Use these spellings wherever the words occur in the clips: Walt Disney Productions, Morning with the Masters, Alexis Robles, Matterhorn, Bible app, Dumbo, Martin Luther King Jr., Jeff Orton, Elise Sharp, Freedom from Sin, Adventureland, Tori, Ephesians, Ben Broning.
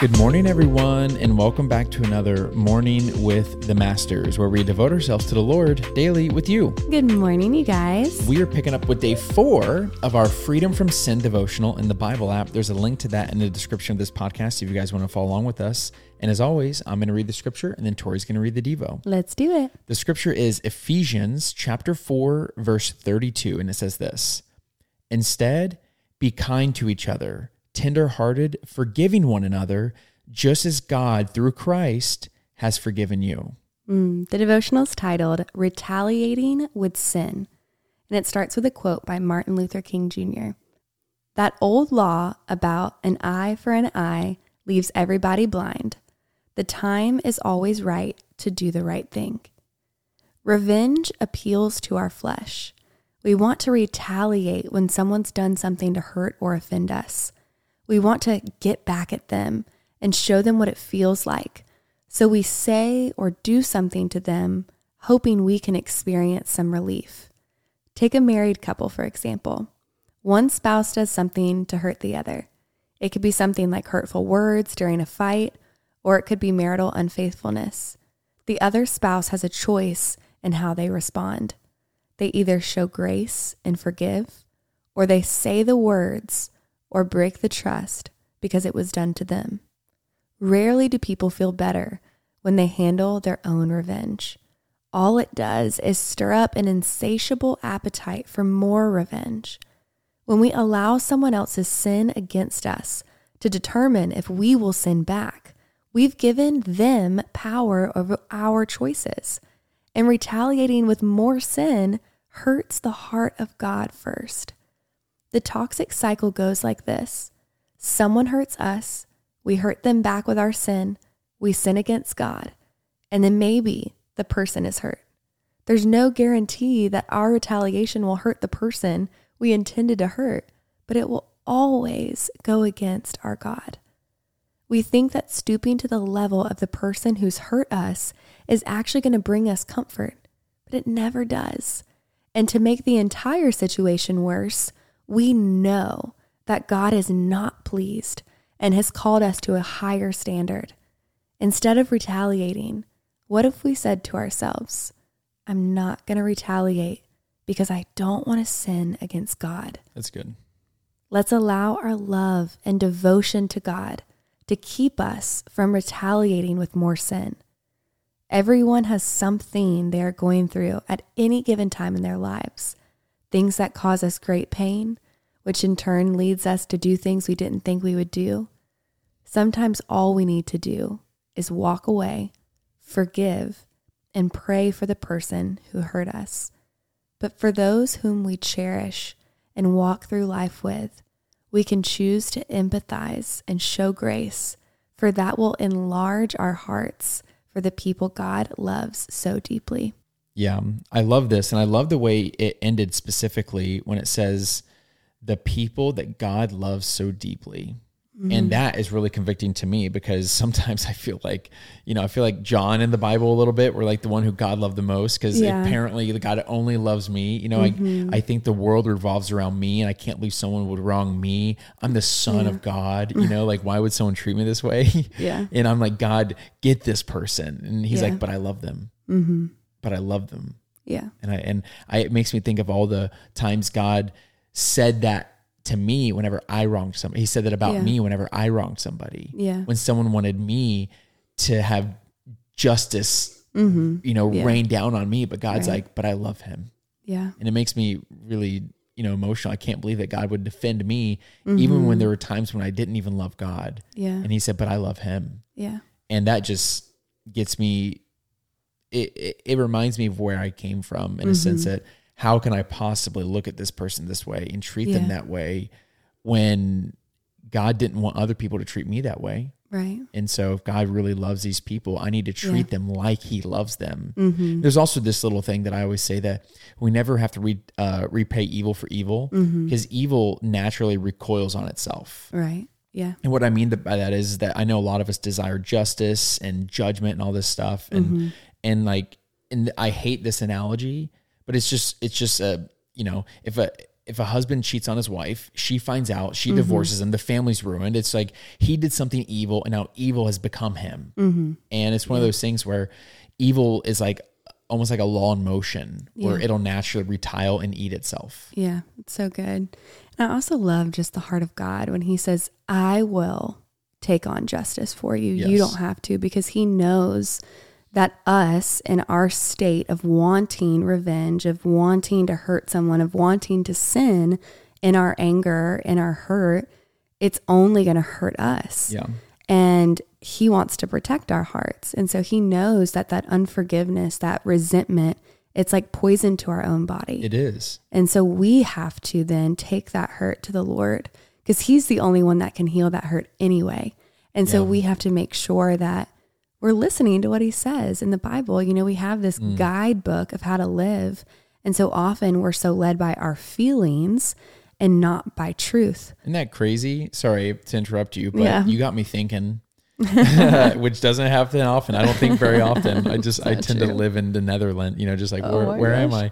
Good morning, everyone, and welcome back to another Morning with the Masters, where we devote ourselves to the Lord daily with you. Good morning, you guys. We are picking up with day 4 of our Freedom from Sin devotional in the Bible app. There's a link to that in the description of this podcast if you guys want to follow along with us. And as always, I'm going to read the scripture, and then Tori's going to read the Devo. Let's do it. The scripture is Ephesians chapter 4, verse 32, and it says this: "Instead, be kind to each other, tender-hearted, forgiving one another, just as God, through Christ, has forgiven you." The devotional is titled, "Retaliating with Sin," and it starts with a quote by Martin Luther King Jr. "That old law about an eye for an eye leaves everybody blind. The time is always right to do the right thing. Revenge appeals to our flesh. We want to retaliate when someone's done something to hurt or offend us. We want to get back at them and show them what it feels like. So we say or do something to them, hoping we can experience some relief. Take a married couple, for example. One spouse does something to hurt the other. It could be something like hurtful words during a fight, or it could be marital unfaithfulness. The other spouse has a choice in how they respond. They either show grace and forgive, or they say the words or break the trust because it was done to them. Rarely do people feel better when they handle their own revenge. All it does is stir up an insatiable appetite for more revenge. When we allow someone else's sin against us to determine if we will sin back, we've given them power over our choices. And retaliating with more sin hurts the heart of God first. The toxic cycle goes like this: someone hurts us, we hurt them back with our sin, we sin against God, and then maybe the person is hurt. There's no guarantee that our retaliation will hurt the person we intended to hurt, but it will always go against our God. We think that stooping to the level of the person who's hurt us is actually going to bring us comfort, but it never does. And to make the entire situation worse, we know that God is not pleased and has called us to a higher standard. Instead of retaliating, what if we said to ourselves, "I'm not going to retaliate because I don't want to sin against God." That's good. Let's allow our love and devotion to God to keep us from retaliating with more sin. Everyone has something they are going through at any given time in their lives. Things that cause us great pain, which in turn leads us to do things we didn't think we would do. Sometimes all we need to do is walk away, forgive, and pray for the person who hurt us. But for those whom we cherish and walk through life with, we can choose to empathize and show grace, for that will enlarge our hearts for the people God loves so deeply. Yeah, I love this, and I love the way it ended specifically when it says, "the people that God loves so deeply." Mm-hmm. And that is really convicting to me, because sometimes I feel like, I feel like John in the Bible a little bit, we're like the one who God loved the most, because apparently God only loves me. I think the world revolves around me, and I can't believe someone would wrong me. I'm the son of God, why would someone treat me this way? Yeah. And I'm like, "God, get this person." And he's like, "But I love them." Mm-hmm. But I love them. Yeah. And it makes me think of all the times God said that to me whenever I wronged somebody. He said that about me whenever I wronged somebody. Yeah. When someone wanted me to have justice, rain down on me, but God's like, "But I love him." Yeah. And it makes me really, emotional. I can't believe that God would defend me even when there were times when I didn't even love God. Yeah. And he said, "But I love him." Yeah. And that just gets me. It reminds me of where I came from, in a sense that how can I possibly look at this person this way and treat them that way when God didn't want other people to treat me that way? Right. And so if God really loves these people, I need to treat them like he loves them. Mm-hmm. There's also this little thing that I always say, that we never have to repay evil for evil, because evil naturally recoils on itself. Right. Yeah. And what I mean by that is that I know a lot of us desire justice and judgment and all this stuff. And I hate this analogy, but it's just, if if a husband cheats on his wife, she finds out, she divorces him, the family's ruined. It's like he did something evil and now evil has become him. Mm-hmm. And it's one of those things where evil is like almost like a law in motion where it'll naturally retile and eat itself. Yeah, it's so good. And I also love just the heart of God when he says, I will take on justice for you. Yes. You don't have to, because he knows that us in our state of wanting revenge, of wanting to hurt someone, of wanting to sin in our anger, in our hurt, it's only going to hurt us. Yeah. And he wants to protect our hearts. And so he knows that that unforgiveness, that resentment, it's like poison to our own body. It is. And so we have to then take that hurt to the Lord, because he's the only one that can heal that hurt anyway. And so we have to make sure that we're listening to what he says in the Bible. You know, we have this guidebook of how to live. And so often we're so led by our feelings and not by truth. Isn't that crazy? Sorry to interrupt you, but you got me thinking, which doesn't happen often. I don't think very often. I tend to live in the Netherlands, you know, just like, where am I?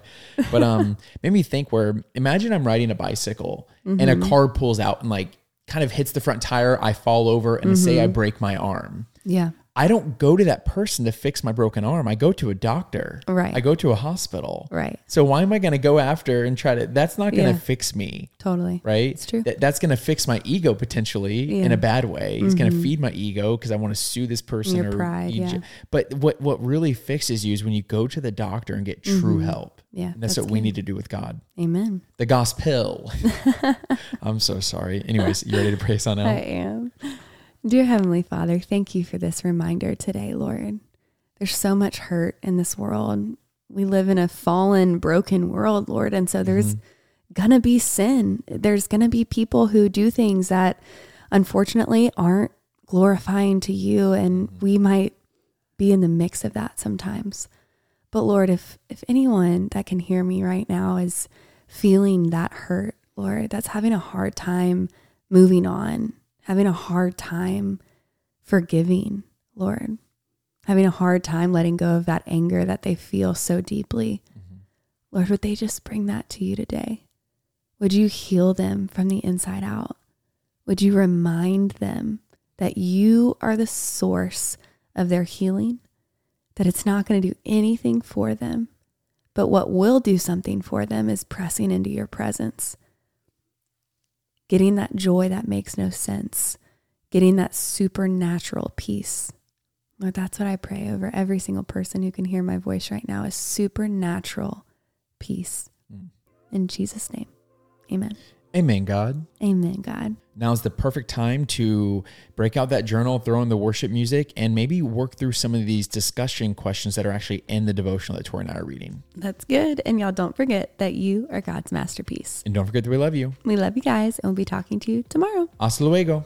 But made me think, where, imagine I'm riding a bicycle and a car pulls out and like kind of hits the front tire. I fall over and say I break my arm. Yeah. I don't go to that person to fix my broken arm. I go to a doctor. Right. I go to a hospital. Right. So why am I going to go after and try to, that's not going to fix me. Totally. Right. It's true. That's going to fix my ego potentially in a bad way. It's going to feed my ego because I want to sue this person. Your pride, But what really fixes you is when you go to the doctor and get true help. Yeah. And that's what we need to do with God. Amen. The gospel. I'm so sorry. Anyways, you ready to pray on out? I am. Dear Heavenly Father, thank you for this reminder today, Lord. There's so much hurt in this world. We live in a fallen, broken world, Lord. And so there's going to be sin. There's going to be people who do things that unfortunately aren't glorifying to you. And we might be in the mix of that sometimes. But Lord, if anyone that can hear me right now is feeling that hurt, Lord, that's having a hard time moving on, having a hard time forgiving, Lord, having a hard time letting go of that anger that they feel so deeply. Mm-hmm. Lord, would they just bring that to you today? Would you heal them from the inside out? Would you remind them that you are the source of their healing, that it's not going to do anything for them, but what will do something for them is pressing into your presence. Getting that joy that makes no sense, getting that supernatural peace. Lord, that's what I pray over every single person who can hear my voice right now, is supernatural peace. In Jesus' name, amen. Amen, God. Amen, God. Now is the perfect time to break out that journal, throw in the worship music, and maybe work through some of these discussion questions that are actually in the devotional that Tori and I are reading. That's good. And y'all don't forget that you are God's masterpiece. And don't forget that we love you. We love you guys, and we'll be talking to you tomorrow. Hasta luego.